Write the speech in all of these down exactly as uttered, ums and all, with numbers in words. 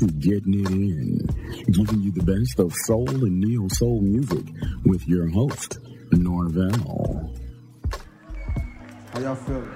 to Getting It In, giving you the best of soul and neo-soul music with your host, Norvell. How y'all feeling?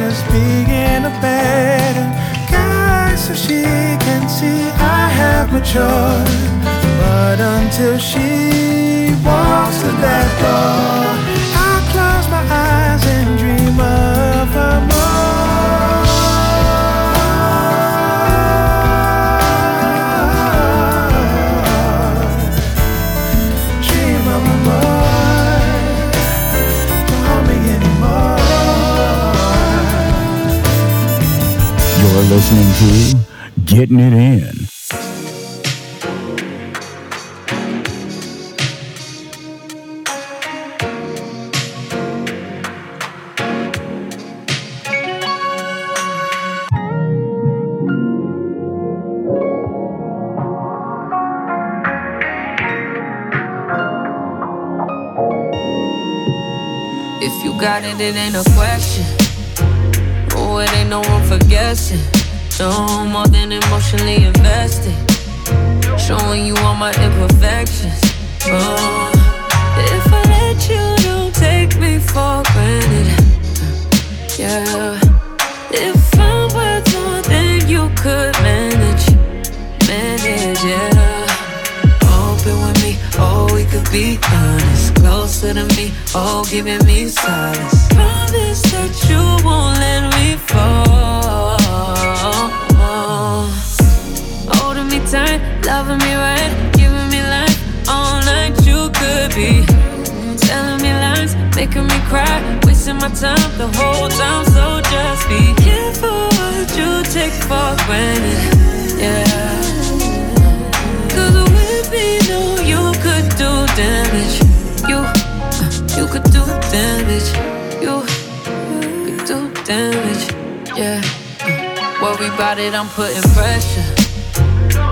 just being a better guy so she can see I have matured. But until she walks to that door, I close my eyes and dream of her more. You're listening to Getting It In. If you got it, it ain't a question. Oh, it ain't no one for guessing. No more than emotionally invested. Showing you all my imperfections. Oh, if I let you, don't take me for granted. Yeah, if I'm worth more than you could manage, manage, yeah. Open with me, oh, we could be honest. Closer to me, oh, giving me silence. Promise that you won't let me fall. Holding me tight, loving me right, giving me life all night. You could be telling me lies, making me cry, wasting my time the whole time. So just be careful what you take for granted, yeah. 'Cause with me, know you could do damage. You, you could do damage. You could do damage, yeah. Worry about it, I'm putting pressure.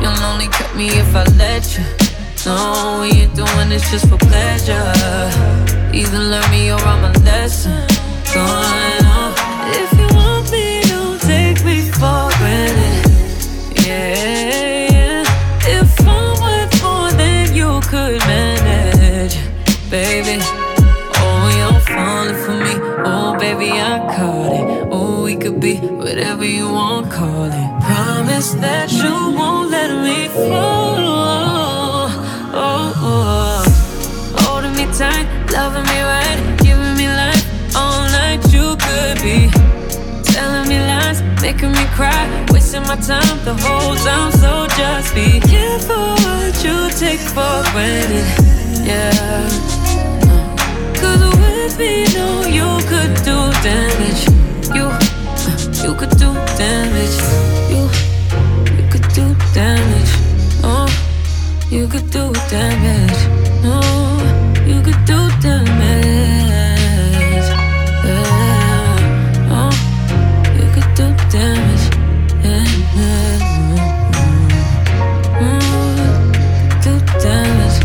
You'll only cut me if I let you. No, we ain't doing this just for pleasure. Either learn me or I'm a lesson. Going on. If you want me, don't take me for granted. Yeah, yeah. If I'm worth more than you could manage, baby. Oh, you're falling for me. Oh, baby, I caught it. Oh, we could be whatever you want, call it. Promise that you won't let me fall. Oh, oh, oh. Holding me tight, loving me right, giving me life all night. You could be telling me lies, making me cry, wasting my time the whole time. So just be careful what you take for granted, yeah. 'Cause with me, no, you could do damage. You, you could do damage. You, you could do damage. Oh, you could do damage. No, oh, you could do damage. Yeah. Oh, you could do damage. Yeah. Mm-hmm. Mm-hmm. Do damage.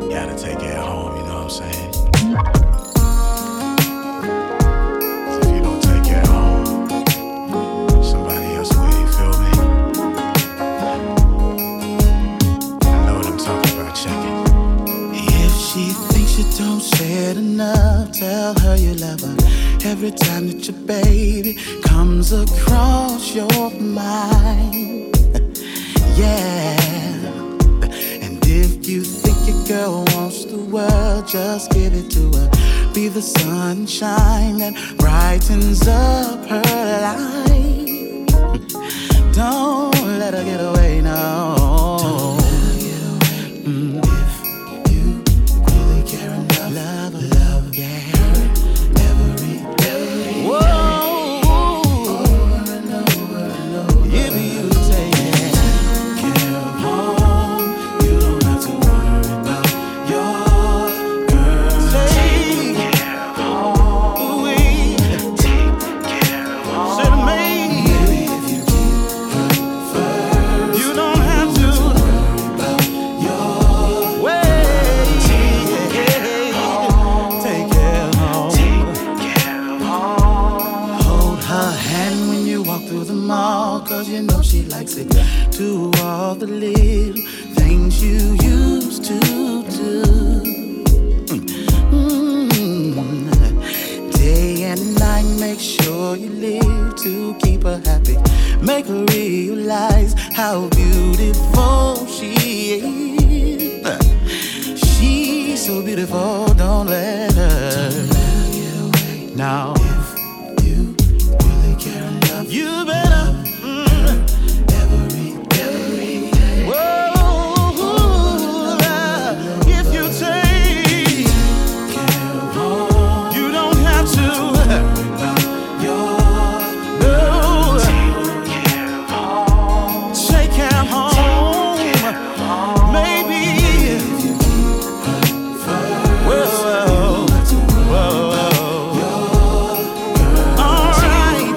You gotta take it home, you know what I'm saying? 'Cause if you don't take it home, somebody else will, you feel me? I know what I'm talking about, check it. If she thinks you don't say it enough, tell her you love her. Every time that your baby comes across your mind. Yeah, and if you think your girl wants the world, just give it to her. Be the sunshine that brightens up her life. Don't let her get away, no. Don't let her get away. Mm-hmm. If you really care enough, love her, love, yeah. Every, every, every. Whoa. them all, cause you know she likes it. Do all the little things you used to do. Mm-hmm. Day and night, make sure you live to keep her happy. Make her realize how beautiful she is. She's so beautiful, don't let her, don't let her get away. Now you better mm. every, every day. Whoa, if you take, you don't have to worry about your love. Take care of home. Take care of home. Maybe if you keep her first. Whoa, whoa, whoa. All right.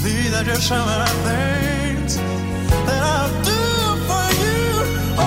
These are just some of the things that I'll do for you. Oh.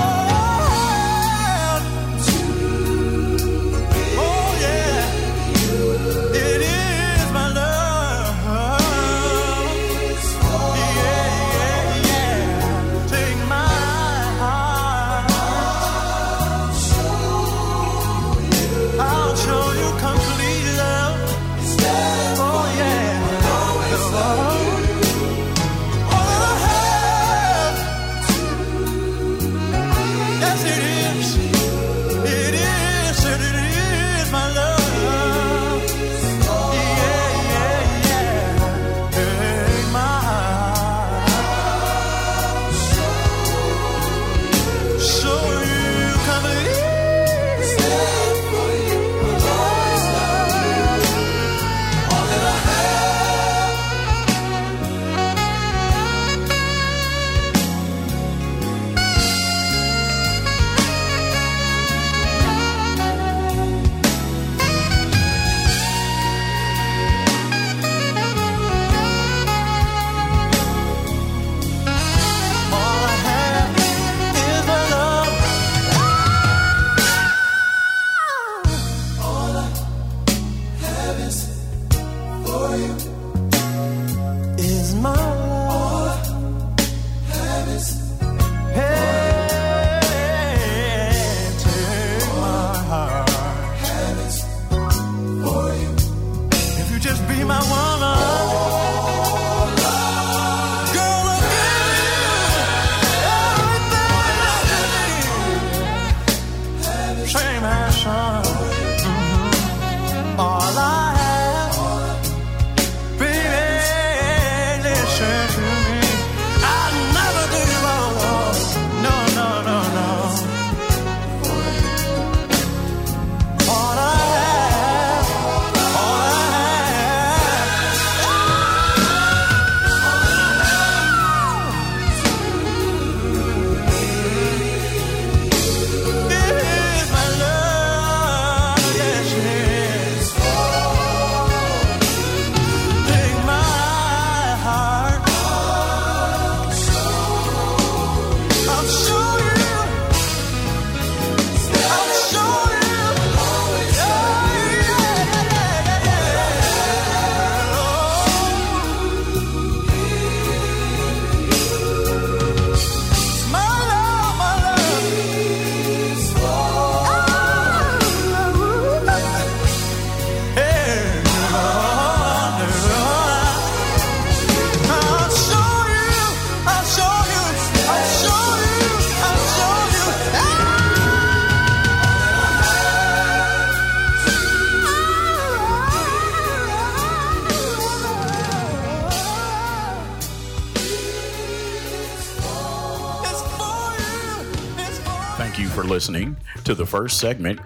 Thank you for listening to the first segment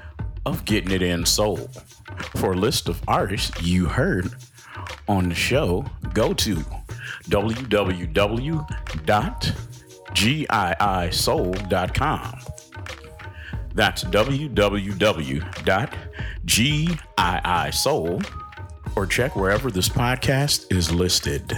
of Getting It In Soul. For a list of artists you heard on the show, go to w w w dot g i soul dot com. That's w w w dot g i soul dot com, or check wherever this podcast is listed.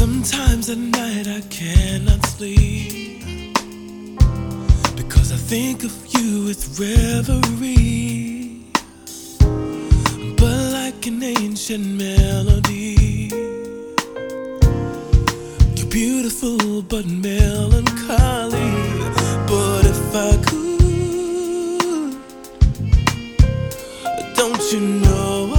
Sometimes at night I cannot sleep, because I think of you, it's reverie. But like an ancient melody, you're beautiful but melancholy. But if I could, don't you know I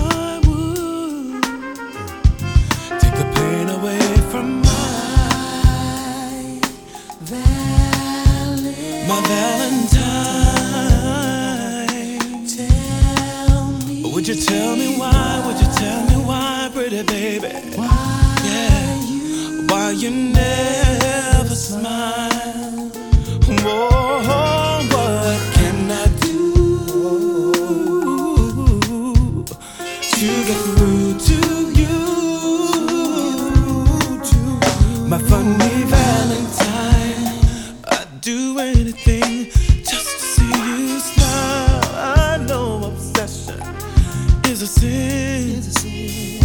my Valentine, tell me. Would you tell me why? Would you tell me why, pretty baby? Why, yeah. you, why you never smile? Whoa, what can I do to get through to you, my funny Valentine? Do anything just to see you smile. I know obsession is a sin, is a sin.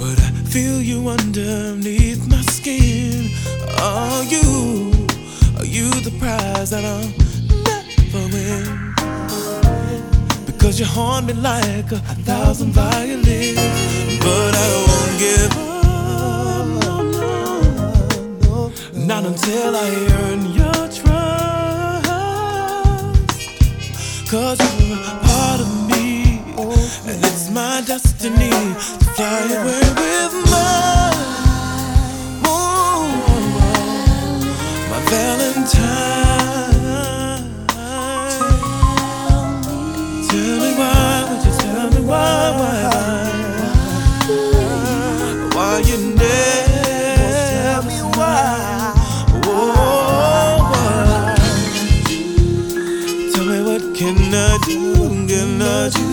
But I feel you underneath my skin. Are you, are you the prize that I'll never win? Because you haunt me like a thousand violins. But I won't give up. Not until I earn your trust, cause you're a part of me, and it's my destiny to fly away with my, oh, my Valentine. Tell me why, would you tell me why, why, why, why you never. Can I do, can I do,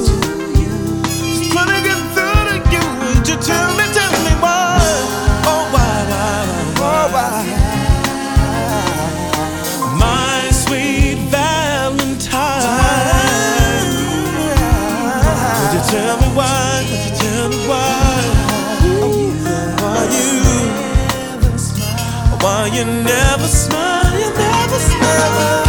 just wanna get through to you. Would you tell me, tell me why? Oh why, why, why, why? My sweet Valentine, would you tell me why, would you tell me why? Why you, why you never smile, you never smile?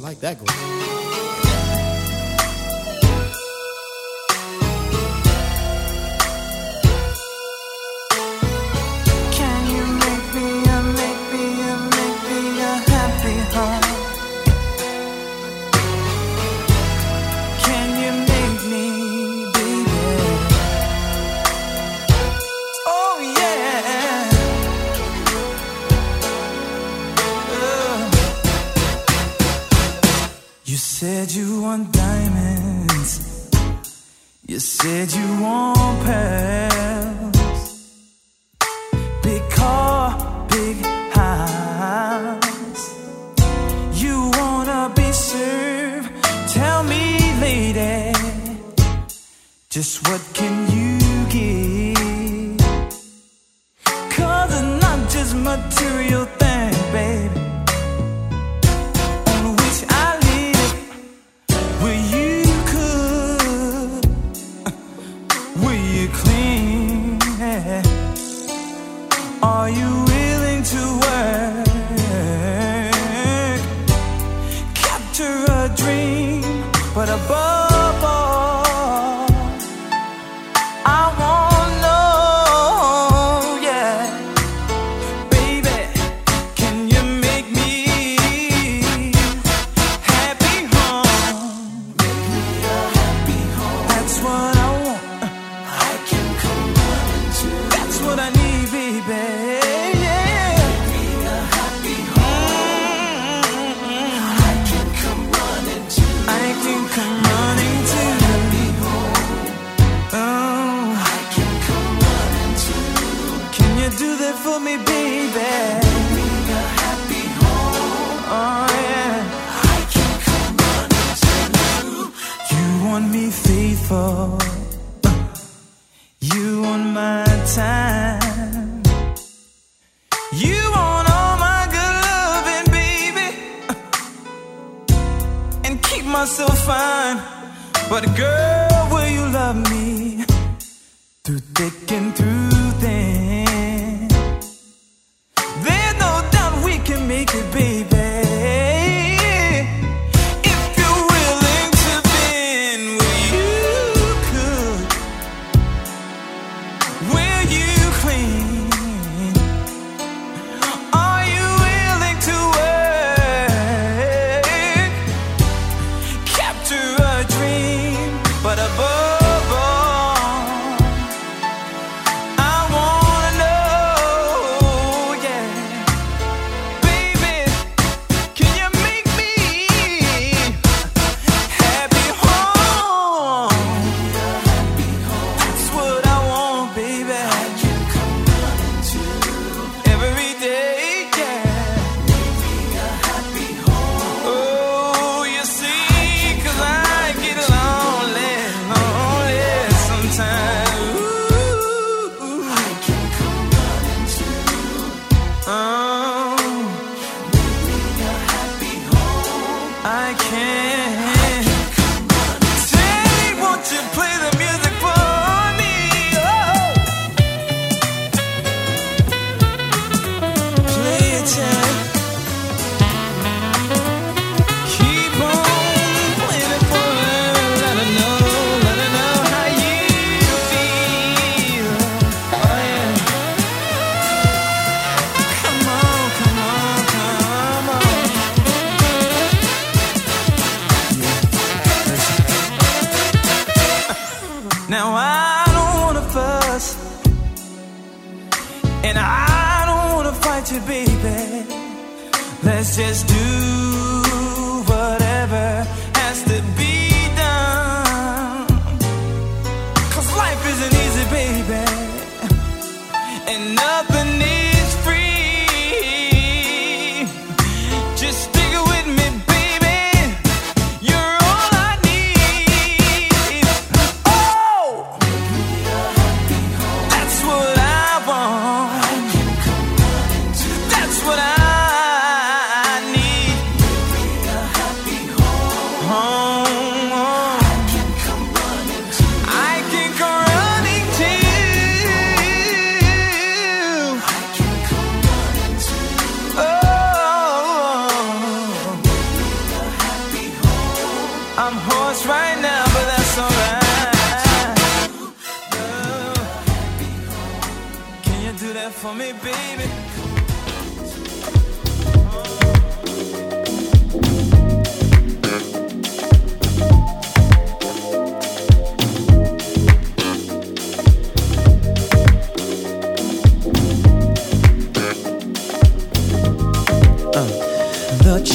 like that girl. want diamonds. You said you want pearls. Big car, big house. You wanna be served. Tell me, lady, just what can you give? 'Cause it's not just material thing, baby, on which I live. Where you could, where you clean, are you willing to work? Capture a dream, but above.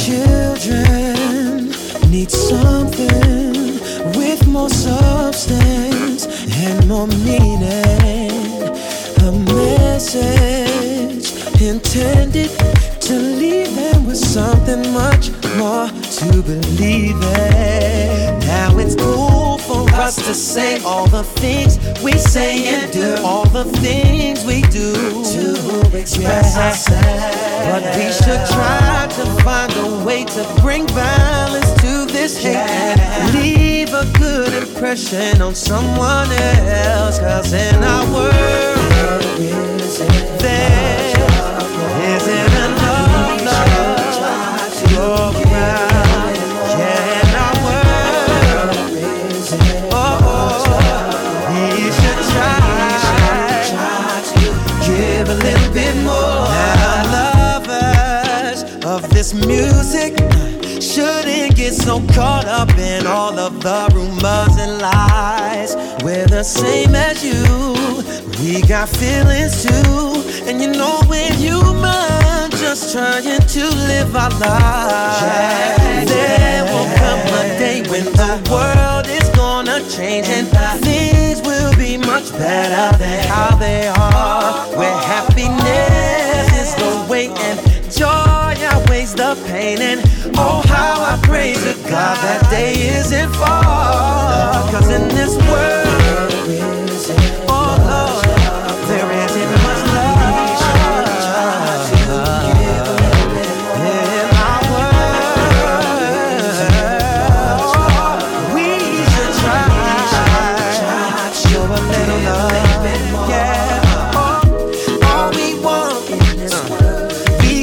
Children need something. your meaning, a message intended to leave them with something much more to believe in. Now it's cool for us to say all the things we say and do, all the things we do to express ourselves. But we should try to find a way to bring balance to this hate and leave a good impression on someone else. Cause in our world, there isn't enough love to go around. This music shouldn't get so caught up in all of the rumors and lies. We're the same as you, we got feelings too. And you know we're human, just trying to live our lives. There will come a day when the world is gonna change and things will be much better than how they are. Where happiness is the way and joy outweighs the pain, and oh how I praise to God that day isn't far. Cause in this world, oh Lord, there isn't much love in our world. We should try to show a little love. Yeah, oh, all we want in this world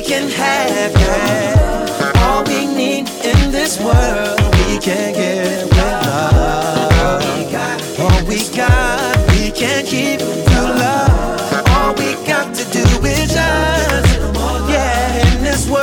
can have, yeah. All we need in this world we can get with love. All we got we can keep through love. All we got to do is just, yeah, in this world.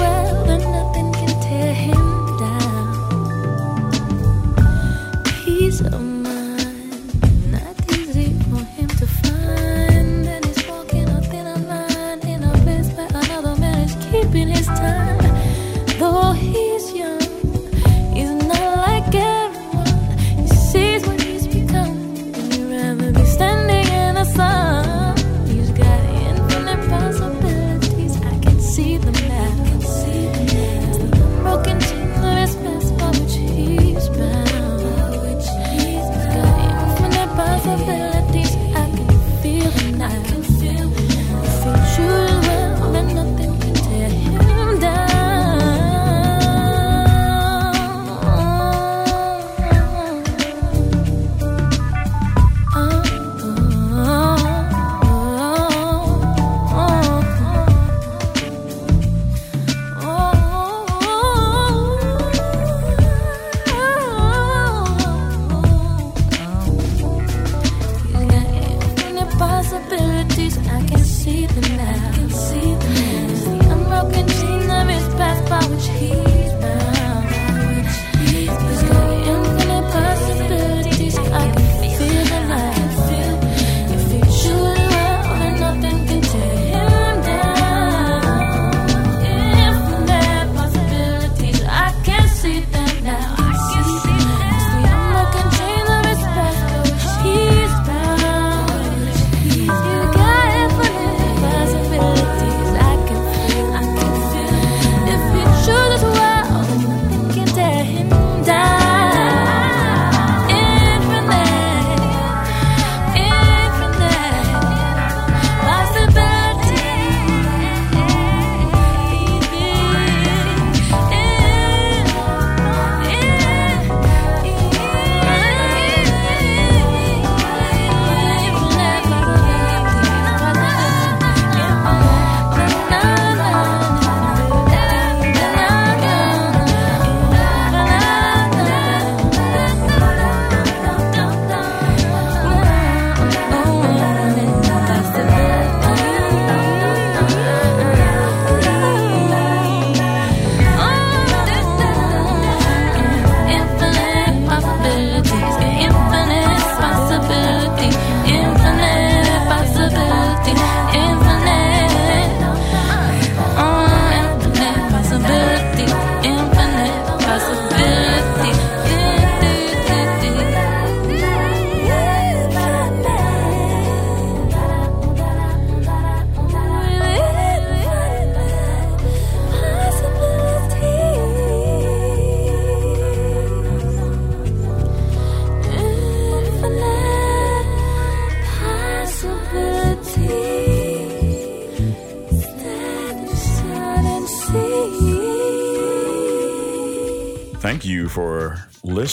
Well, then nothing can tear him down. Thank you for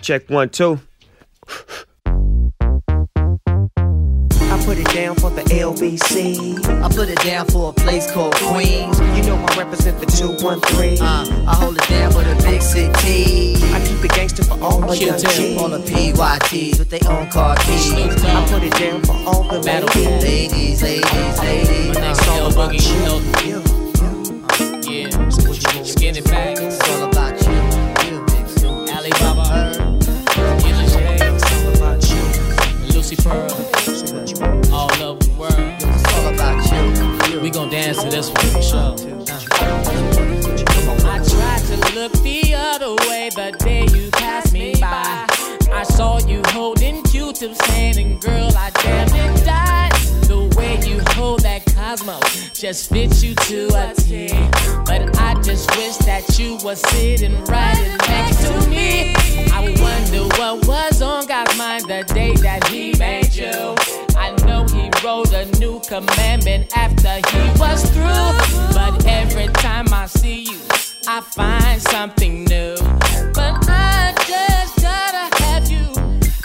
Check one, two. I put it down for the L B C. I put it down for a place called Queens. You know I represent the two one three. Uh, I hold it down for the big city. I keep it gangster for all my young G's. All the P Y Ts with their own car keys. I put it down for all the battle ladies, ladies, ladies. My next solo boogie, you know. Yeah, yeah. Uh, yeah. So what you skin it back. It's all about you. Pearl, all over the world. It's all about you. We gon' dance to this one for sure. I tried to look the other way, but there you passed me by. I saw you holding Q-tips hand, and girl, I damn it died. The way you hold that Cosmo just fits you to a T. But I just wish that you was sitting right next to me. I wonder what was on God's mind the day that he made you. I know he wrote a new commandment after he was through. But every time I see you, I find something new. But I just gotta have you.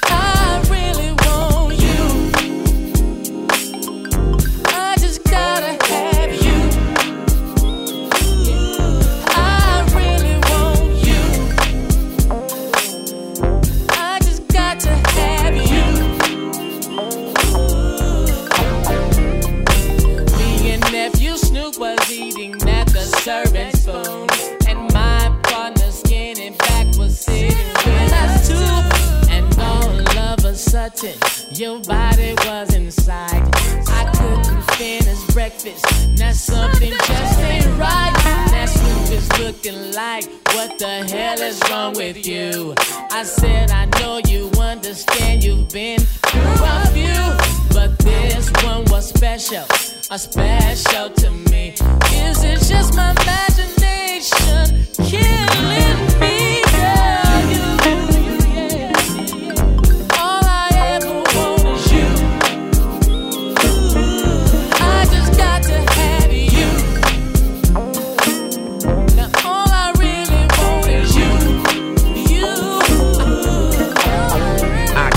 I really want you. I just gotta have you. Was eating at the serving spoon, and my partner skinning back was sitting with us too. And all of a sudden, your body was inside. I couldn't finish breakfast. Now something just ain't right. Now Snoop is looking like, what the hell is wrong with you? I said, I know you understand. You've been through a few, but this one was special. A special to me. Is it just my imagination killing me? Girl, you, you, yeah. All I ever want is you. I just got to have you. Now all I really want is you. You. I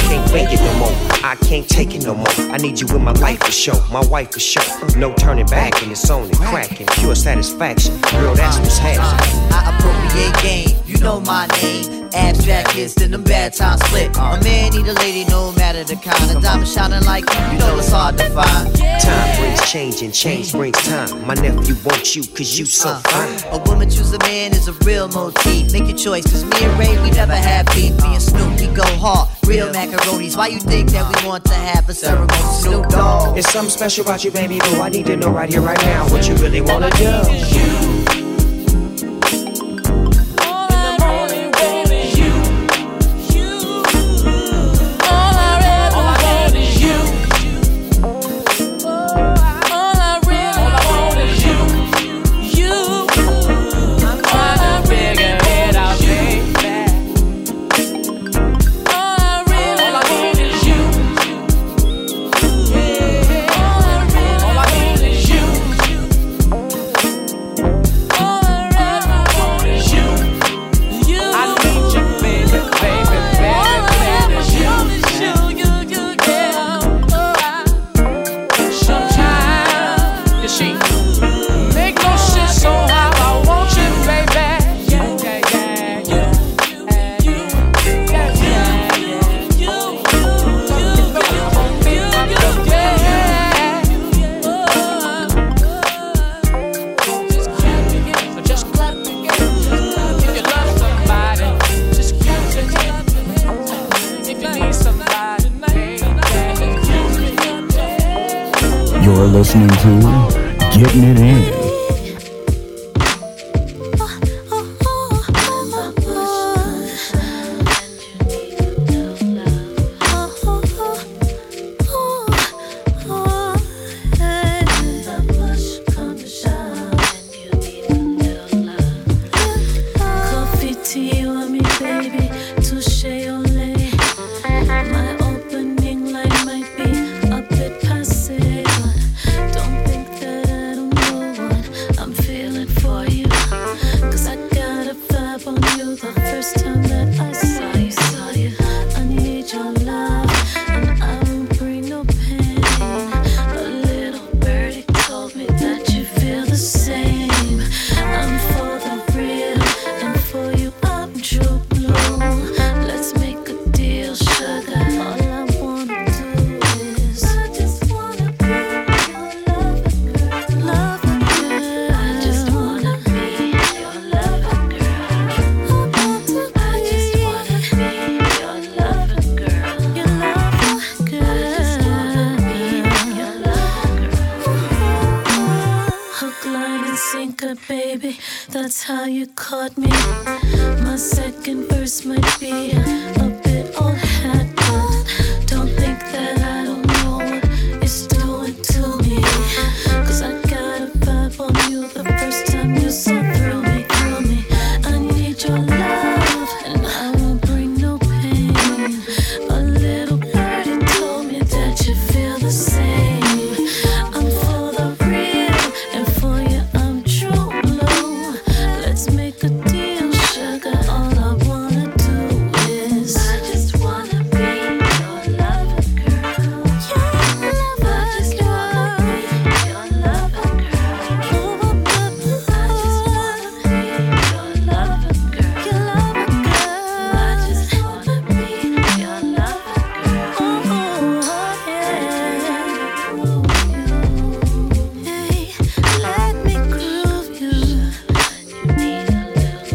can't fake it no more. I can't take it no more. I need you in my life for sure, my wife for sure. No turning back, and it's on and cracking. Pure satisfaction, girl, that's what's happening. I appropriate game, you know my name. Abstract is then them bad times split. A man need a lady, no matter the kind. A diamond shining like you know it's hard to find. Time brings change and change brings time. My nephew wants you cause you so fine. A woman choose a man is a real motif. Make your choice, cause me and Ray, we never have beef. Me and Snoop, we go hard, real macaronis. Why you think that we want to have a ceremony, Snoop Dogg? It's something special about you, baby, boo. I need to know right here, right now, what you really wanna do. You. Listening to Getting It In. that's how you caught me. My second verse might be a bit all hat, but don't think that I don't know what it's doing to me. Cause I got a vibe on you the first time you saw through me, kill me. I need your love, and I won't bring no pain. My little birdie told me that you feel the same. Need a little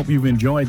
hope you've enjoyed